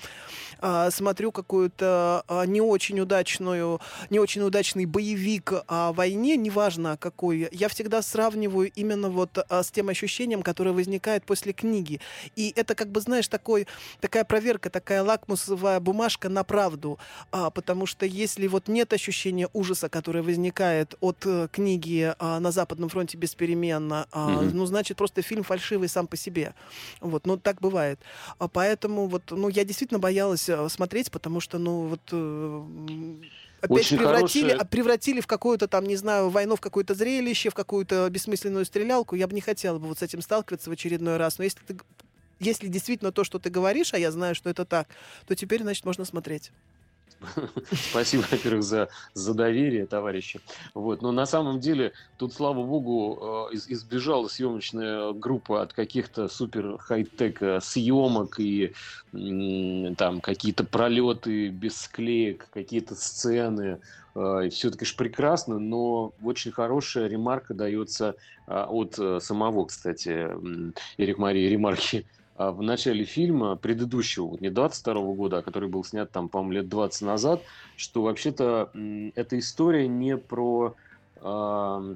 смотрю какую-то не очень удачную, не очень удачный боевик о войне, неважно какой, я всегда сравниваю именно вот а, с тем ощущением, которое возникает после книги. И это, как бы, знаешь, такой, такая проверка, такая лакмусовая бумажка на правду. А, потому что если вот нет ощущения ужаса, которое возникает от э, книги а, «На Западном фронте без перемен», а, mm-hmm. ну, значит, просто фильм фальшивый сам по себе. Вот, ну, так бывает. А поэтому вот, ну, я действительно боялась смотреть, потому что, ну, вот... Э, Опять превратили, хорошая... превратили в какую-то там, не знаю, войну, в какое-то зрелище, в какую-то бессмысленную стрелялку. Я бы не хотела бы вот с этим сталкиваться в очередной раз. Но если, ты, если действительно то, что ты говоришь, а я знаю, что это так, то теперь, значит, можно смотреть. Спасибо, во-первых, за, за доверие, товарищи. Вот. Но на самом деле тут, слава богу, избежала съемочная группа от каких-то супер хай-тек съемок и там какие-то пролеты без склеек, какие-то сцены. И все, конечно, прекрасно, но очень хорошая ремарка дается от самого, кстати, Эрих Марии Ремарки. В начале фильма, предыдущего, не двадцать второго года, а который был снят, там, по-моему, лет двадцать назад, что вообще-то эта история не про э,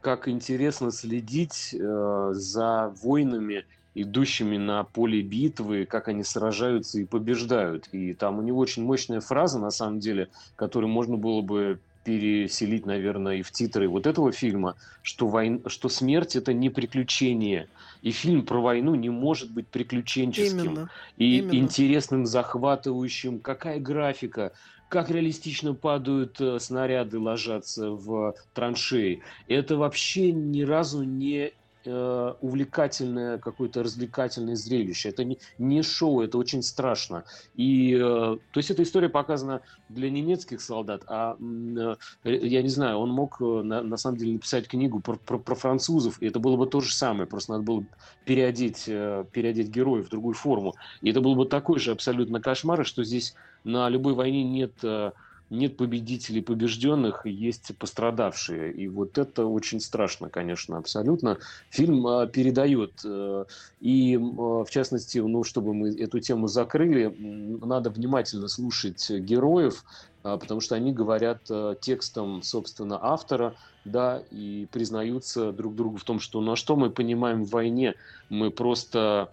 как интересно следить э, за воинами, идущими на поле битвы, как они сражаются и побеждают. И там у него очень мощная фраза, на самом деле, которую можно было бы переселить, наверное, и в титры вот этого фильма, что, войн... что смерть – это не приключение. И фильм про войну не может быть приключенческим. Именно. И Именно. Интересным, захватывающим. Какая графика, как реалистично падают э, снаряды, ложатся в траншеи. Это вообще ни разу не э, увлекательное какое-то развлекательное зрелище. Это не, не шоу, это очень страшно. И, э, то есть эта история показана для немецких солдат, а э, я не знаю, он мог на, на самом деле написать книгу про, про, про французов, и это было бы то же самое, просто надо было переодеть, э, переодеть героев в другую форму. И это был бы такой же абсолютно кошмар, что здесь на любой войне нет... Э, Нет победителей, побежденных, есть пострадавшие. И вот это очень страшно, конечно, абсолютно. Фильм э, передает. Э, и, э, в частности, ну, чтобы мы эту тему закрыли, надо внимательно слушать героев, э, потому что они говорят э, текстом, собственно, автора, да, и признаются друг другу в том, что ну, а что мы понимаем в войне, мы просто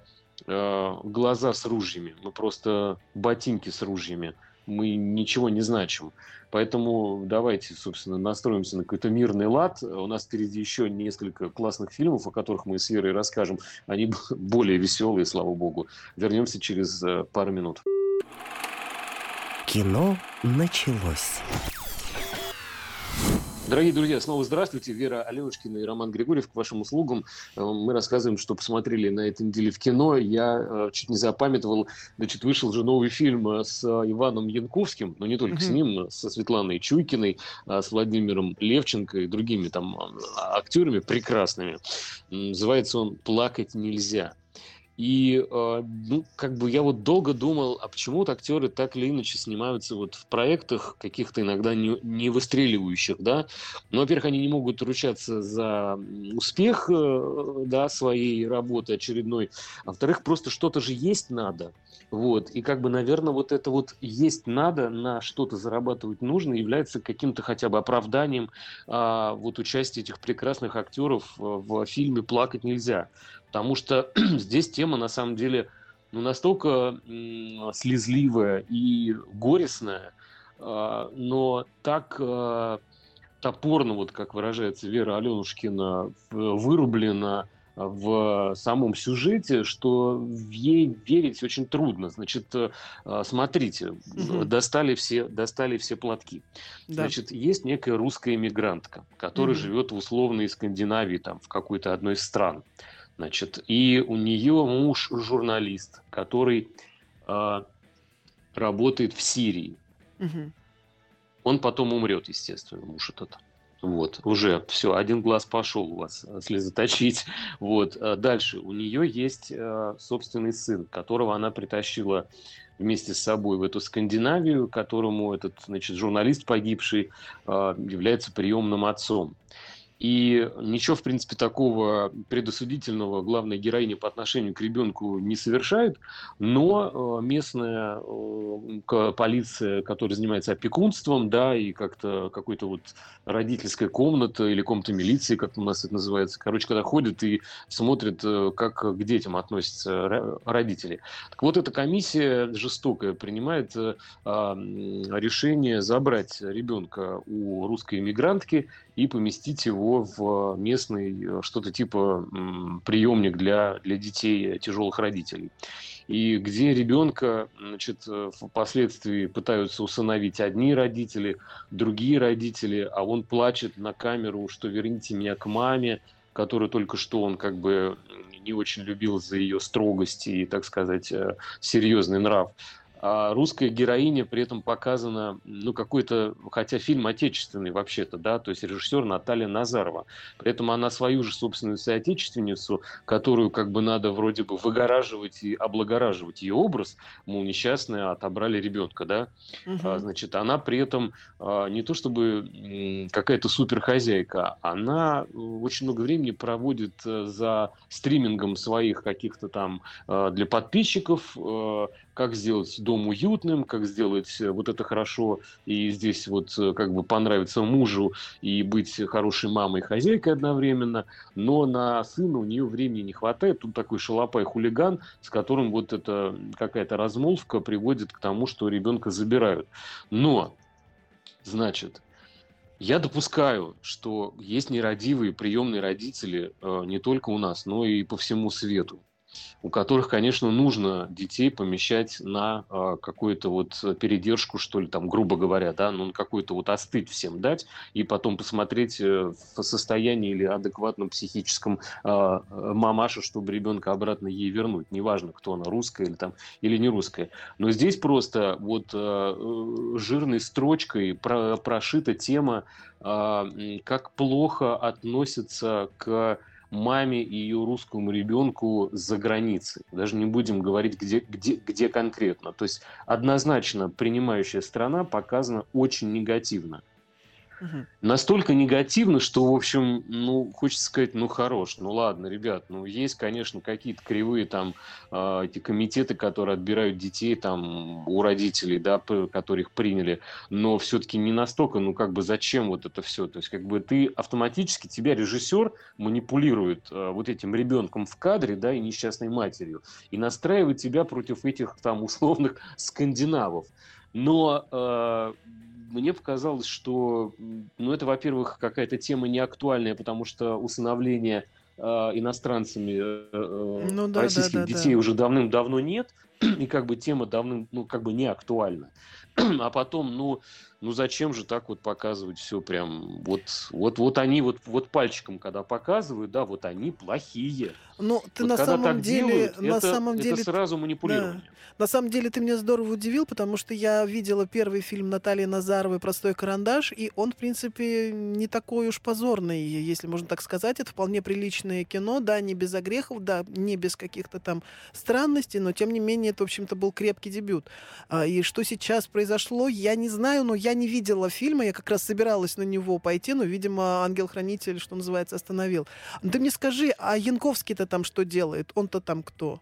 э, глаза с ружьями, мы просто ботинки с ружьями. Мы ничего не значим. Поэтому давайте, собственно, настроимся на какой-то мирный лад. У нас впереди еще несколько классных фильмов, о которых мы с Верой расскажем. Они более веселые, слава богу. Вернемся через пару минут. Кино началось. Дорогие друзья, снова здравствуйте. Вера Аленушкина и Роман Григорьев к вашим услугам. Мы рассказываем, что посмотрели на этой неделе в кино. Я чуть не запамятовал, значит, вышел же новый фильм с Иваном Янковским, но не только mm-hmm. с ним, со Светланой Чуйкиной, с Владимиром Левченко и другими там актерами прекрасными. Называется он «Плакать нельзя». И, ну, как бы я вот долго думал, а почему-то актеры так или иначе снимаются вот в проектах каких-то иногда не, не выстреливающих, да. Ну, во-первых, они не могут ручаться за успех, да, своей работы очередной. А во-вторых, просто что-то же есть надо. Вот. И, как бы, наверное, вот это вот есть надо, на что-то зарабатывать нужно, является каким-то хотя бы оправданием а, вот участия этих прекрасных актеров в фильме «Плакать нельзя». Потому что здесь тема, на самом деле, ну, настолько м- слезливая и горестная, э- но так э- топорно, вот как выражается Вера Аленушкина, вырублена в самом сюжете, что ей верить очень трудно. Значит, смотрите, угу. достали, все, достали все платки. Да. Значит, есть некая русская эмигрантка, которая угу. живет в условной Скандинавии, там, в какой-то одной из стран. Значит, и у нее муж журналист, который э, работает в Сирии. Угу. Он потом умрет, естественно, муж этот. Вот, уже все, один глаз пошел у вас слезоточить. Вот. Дальше у нее есть э, собственный сын, которого она притащила вместе с собой в эту Скандинавию, которому этот, значит, журналист погибший э, является приемным отцом. И ничего, в принципе, такого предосудительного главная героиня по отношению к ребенку не совершает, но местная полиция, которая занимается опекунством, да, и как-то какой-то вот родительской комнатой или комната милиции, как у нас это называется, короче, когда ходят и смотрят, как к детям относятся родители. Так вот, эта комиссия жестокая принимает решение забрать ребенка у русской иммигрантки и поместить его в местный что-то типа приемник для, для детей тяжелых родителей. И где ребенка, значит, впоследствии пытаются усыновить одни родители, другие родители, а он плачет на камеру, что верните меня к маме, которую только что он как бы не очень любил за ее строгость и, так сказать, серьезный нрав. А русская героиня при этом показана, ну, какой-то, хотя фильм отечественный вообще-то, да, то есть режиссер Наталья Назарова. При этом она свою же собственную соотечественницу, которую как бы надо вроде бы выгораживать и облагораживать ее образ, мол, несчастная, отобрали ребенка, да. Угу. А, значит, она при этом а, не то чтобы какая-то суперхозяйка, она очень много времени проводит за стримингом своих каких-то там а, для подписчиков, а, как сделать дом уютным, как сделать вот это хорошо, и здесь вот как бы понравиться мужу и быть хорошей мамой и хозяйкой одновременно, но на сына у нее времени не хватает. Тут такой шалопай-хулиган, с которым вот эта какая-то размолвка приводит к тому, что ребенка забирают. Но, значит, я допускаю, что есть нерадивые приемные родители не только у нас, но и по всему свету, у которых, конечно, нужно детей помещать на э, какую-то вот передержку, что ли, там, грубо говоря, да, ну, на какую-то вот остыть всем дать и потом посмотреть э, в состоянии или адекватном психическом э, мамаша, чтобы ребенка обратно ей вернуть. Неважно, кто она, русская или, там, или не русская. Но здесь просто вот э, жирной строчкой про, прошита тема, э, как плохо относятся к маме и ее русскому ребенку за границей. Даже не будем говорить, где, где, где конкретно. То есть однозначно принимающая страна показана очень негативно. Угу. Настолько негативно, что, в общем, ну, хочется сказать, ну, хорош, ну, ладно, ребят, ну, есть, конечно, какие-то кривые там э, эти комитеты, которые отбирают детей там у родителей, да, которых приняли, но все-таки не настолько, ну, как бы, зачем вот это все? То есть, как бы, ты автоматически, тебя режиссер манипулирует э, вот этим ребенком в кадре, да, и несчастной матерью, и настраивает тебя против этих там условных скандинавов. Но... Э, Мне показалось, что, ну, это, во-первых, какая-то тема неактуальная, потому что усыновление э, иностранцами э, ну, да, российских да, да, детей да. уже давным-давно нет, и как бы тема давным, ну, как бы не актуальна. А потом, ну, ну, зачем же так вот показывать все прям, вот, вот, вот они вот, вот пальчиком, когда показывают, да, вот они плохие. Ну, ты вот на самом деле, делают, на это, самом деле, это сразу манипулирование. Да. На самом деле ты меня здорово удивил, потому что я видела первый фильм Натальи Назаровой «Простой карандаш», и он, в принципе, не такой уж позорный, если можно так сказать. Это вполне приличное кино, да, не без огрехов, да, не без каких-то там странностей, но, тем не менее, это, в общем-то, был крепкий дебют. И что сейчас произошло, я не знаю, но я не видела фильма, я как раз собиралась на него пойти, но, видимо, ангел-хранитель, что называется, остановил. Ты мне скажи, а Янковский-то там что делает? Он-то там кто?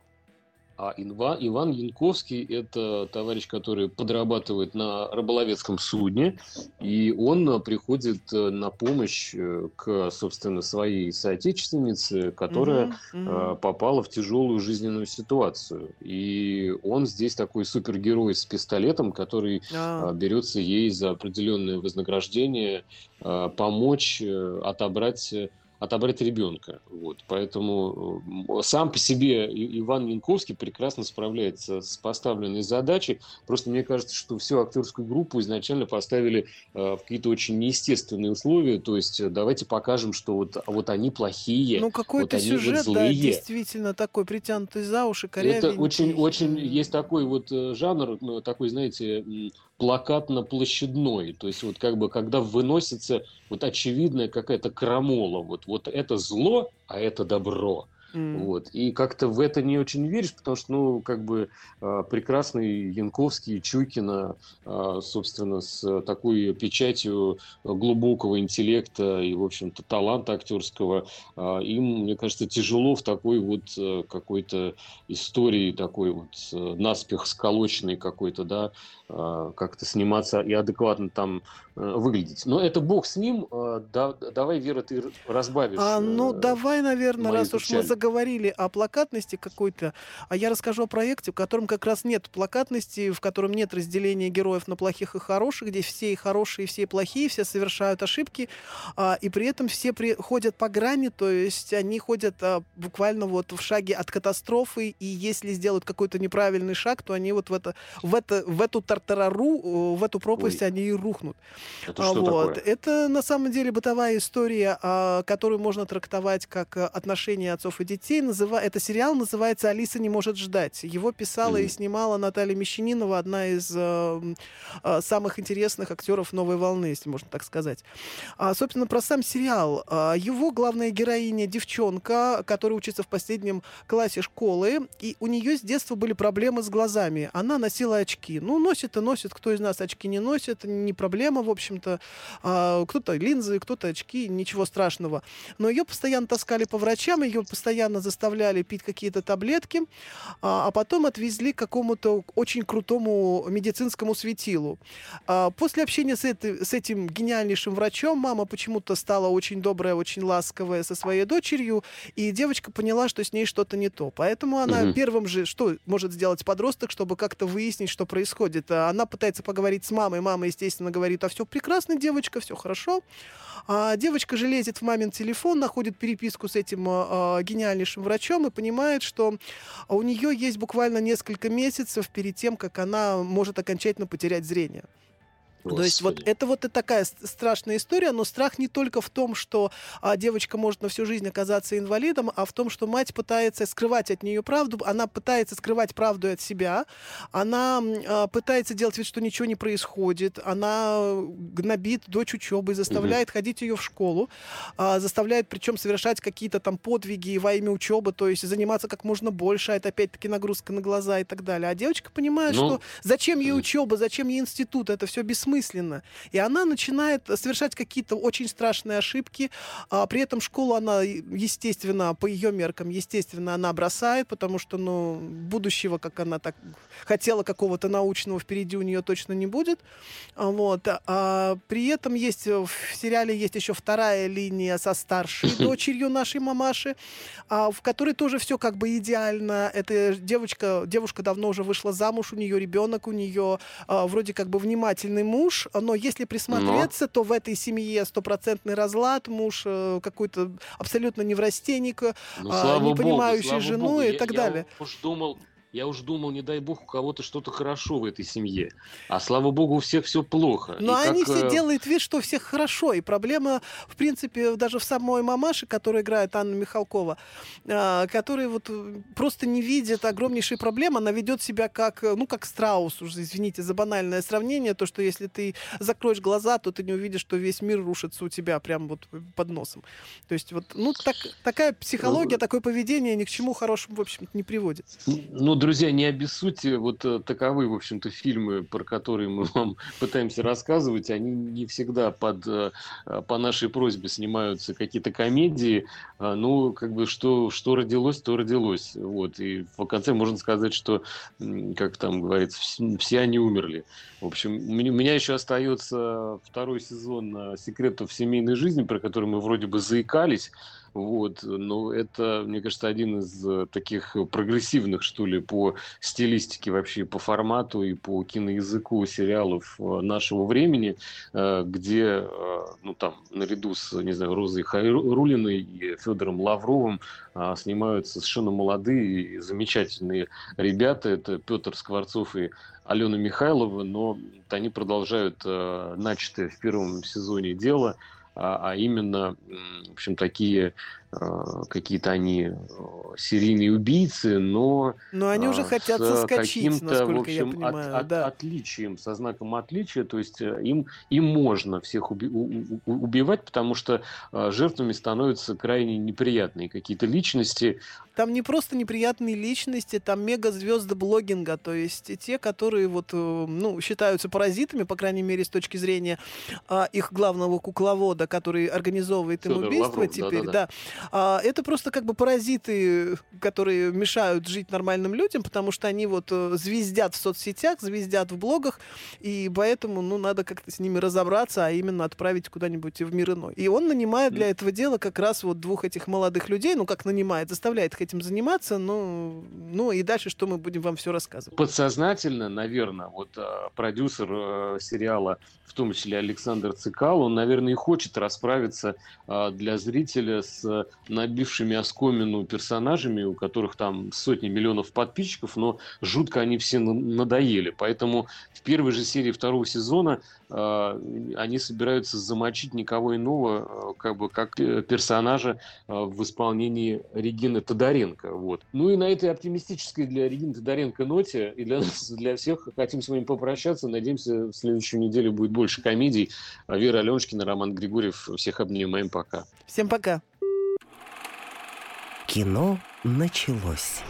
А Инва, Иван Янковский – это товарищ, который подрабатывает на рыболовецком судне, и он приходит на помощь к, собственно, своей соотечественнице, которая угу, попала в тяжелую жизненную ситуацию. И он здесь такой супергерой с пистолетом, который а. берется ей за определенное вознаграждение помочь отобрать... отобрать ребенка. Вот. Поэтому сам по себе Иван Янковский прекрасно справляется с поставленной задачей. Просто мне кажется, что всю актерскую группу изначально поставили э, в какие-то очень неестественные условия. То есть давайте покажем, что вот, вот они плохие, ну, какой-то вот они сюжет, вот злые. Да, действительно такой притянутый за уши, корявенький. Это очень, очень есть такой вот жанр, такой, знаете, плакатно-площадной. То есть вот как бы когда выносится вот очевидная какая-то крамола. Вот, вот это зло, а это добро. Mm. Вот. И как-то в это не очень веришь, потому что, ну, как бы э, прекрасный Янковский, Чукина, э, собственно, с такой печатью глубокого интеллекта и, в общем-то, таланта актерского, э, им, мне кажется, тяжело в такой вот э, какой-то истории, такой вот э, наспех сколоченной какой-то, да, э, как-то сниматься и адекватно там э, выглядеть. Но это бог с ним. Э, да, давай, Вера, ты разбавишь. А, ну, э, давай, наверное, раз уж мы заговорили о плакатности какой-то, а я расскажу о проекте, в котором как раз нет плакатности, в котором нет разделения героев на плохих и хороших, где все и хорошие, и все и плохие, все совершают ошибки, а, и при этом все при... ходят по грани, то есть они ходят а, буквально вот в шаге от катастрофы, и если сделают какой-то неправильный шаг, то они вот в, это, в, это, в эту тартарару, в эту пропасть Ой. Они и рухнут. Это что вот. Такое? Это на самом деле бытовая история, а, которую можно трактовать как отношения отцов и детей. Называ... Это сериал называется «Алиса не может ждать». Его писала mm-hmm. и снимала Наталья Мещанинова, одна из э, э, самых интересных актеров «Новой волны», если можно так сказать. А, собственно, про сам сериал. А, его главная героиня — девчонка, которая учится в последнем классе школы, и у нее с детства были проблемы с глазами. Она носила очки. Ну, носит и носит. Кто из нас очки не носит? Не проблема, в общем-то. А, кто-то линзы, кто-то очки. Ничего страшного. Но ее постоянно таскали по врачам, ее постоянно заставляли пить какие-то таблетки, а потом отвезли к какому-то очень крутому медицинскому светилу. После общения с, этой, с этим гениальнейшим врачом мама почему-то стала очень добрая, очень ласковая со своей дочерью, и девочка поняла, что с ней что-то не то. Поэтому она угу. первым же, что может сделать подросток, чтобы как-то выяснить, что происходит. Она пытается поговорить с мамой. Мама, естественно, говорит: а все прекрасно, девочка, все хорошо. А девочка же лезет в мамин телефон, находит переписку с этим э, гениальнейшим врачом и понимает, что у нее есть буквально несколько месяцев перед тем, как она может окончательно потерять зрение. Господи. То есть вот это вот и такая страшная история, но страх не только в том, что а, девочка может на всю жизнь оказаться инвалидом, а в том, что мать пытается скрывать от нее правду, она пытается скрывать правду от себя, она а, пытается делать вид, что ничего не происходит, она гнобит дочь учебой, заставляет mm-hmm. ходить ее в школу, а, заставляет причем совершать какие-то там подвиги во имя учебы, то есть заниматься как можно больше, а это опять-таки нагрузка на глаза и так далее. А девочка понимает, ну... что зачем ей учеба, зачем ей институт, это все бессмысленно. Мысленно. И она начинает совершать какие-то очень страшные ошибки. А, при этом школу она, естественно, по ее меркам, естественно, она бросает, потому что, ну, будущего, как она так хотела, какого-то научного впереди у нее точно не будет. Вот. А, при этом есть в сериале есть еще вторая линия со старшей дочерью нашей мамаши, а, в которой тоже все как бы идеально. Эта девочка, девушка давно уже вышла замуж, у нее ребенок, у нее а, вроде как бы внимательный муж. Муж, но если присмотреться, но. то в этой семье стопроцентный разлад, муж какой-то абсолютно неврастенник, ну, а, не понимающий жену Богу. и я, так я далее. Уж думал, я уж думал, не дай бог, у кого-то что-то хорошо в этой семье. А слава богу, у всех все плохо. Но и они как... все делают вид, что у всех хорошо. И проблема, в принципе, даже в самой мамаше, которая играет Анна Михалкова, которая вот просто не видит огромнейшей проблемы. Она ведет себя как, ну, как страус, уже, извините за банальное сравнение, то, что если ты закроешь глаза, то ты не увидишь, что весь мир рушится у тебя прямо вот под носом. То есть вот, ну, так, такая психология, такое поведение ни к чему хорошему, в общем-то, не приводит. Ну, друзья, не обессудьте, вот таковы, в общем-то, фильмы, про которые мы вам пытаемся рассказывать, они не всегда под, по нашей просьбе снимаются какие-то комедии, ну, как бы, что, что родилось, то родилось, вот, и в конце можно сказать, что, как там говорится, все они умерли. В общем, у меня еще остается второй сезон «Секретов семейной жизни», про который мы вроде бы заикались. Вот, но это, мне кажется, один из таких прогрессивных, что ли, по стилистике вообще, по формату и по киноязыку сериалов нашего времени, где, ну, там, наряду с, не знаю, Розой Хайруллиной и Федором Лавровым снимаются совершенно молодые и замечательные ребята. Это Петр Скворцов и Алена Михайлова, но они продолжают начатое в первом сезоне дело, а именно, в общем, такие какие-то они серийные убийцы, но... Но они уже хотят соскочить, насколько в общем, я понимаю. От, от, да. отличием, со знаком отличия, то есть им, им можно всех уби- у- у- убивать, потому что жертвами становятся крайне неприятные какие-то личности. Там не просто неприятные личности, там мегазвезды блогинга, то есть те, которые вот, ну, считаются паразитами, по крайней мере, с точки зрения а, их главного кукловода, который организовывает Фёдор им убийство Лавров, теперь, да, да, да. А, это просто как бы паразиты, которые мешают жить нормальным людям, потому что они вот звездят в соцсетях, звездят в блогах, и поэтому, ну, надо как-то с ними разобраться, а именно отправить куда-нибудь в мир иной. И он нанимает для этого дела как раз вот двух этих молодых людей, ну, как нанимает, заставляет их этим заниматься, ну, ну и дальше что мы будем вам все рассказывать. Подсознательно, наверное, вот продюсер э, сериала, в том числе Александр Цикал, он, наверное, и хочет расправиться э, для зрителя с набившими оскомину персонажами, у которых там сотни миллионов подписчиков, но жутко они все надоели. Поэтому в первой же серии второго сезона э, они собираются замочить никого иного, э, как бы как персонажа э, в исполнении Регины Тодоренко. Вот. Ну и на этой оптимистической для Регины Тодоренко ноте и для нас, для всех, хотим с вами попрощаться. Надеемся, в следующую неделю будет больше комедий. Вера Аленушкина, Роман Григорьев. Всех обнимаем. Пока. Всем пока. Кино началось.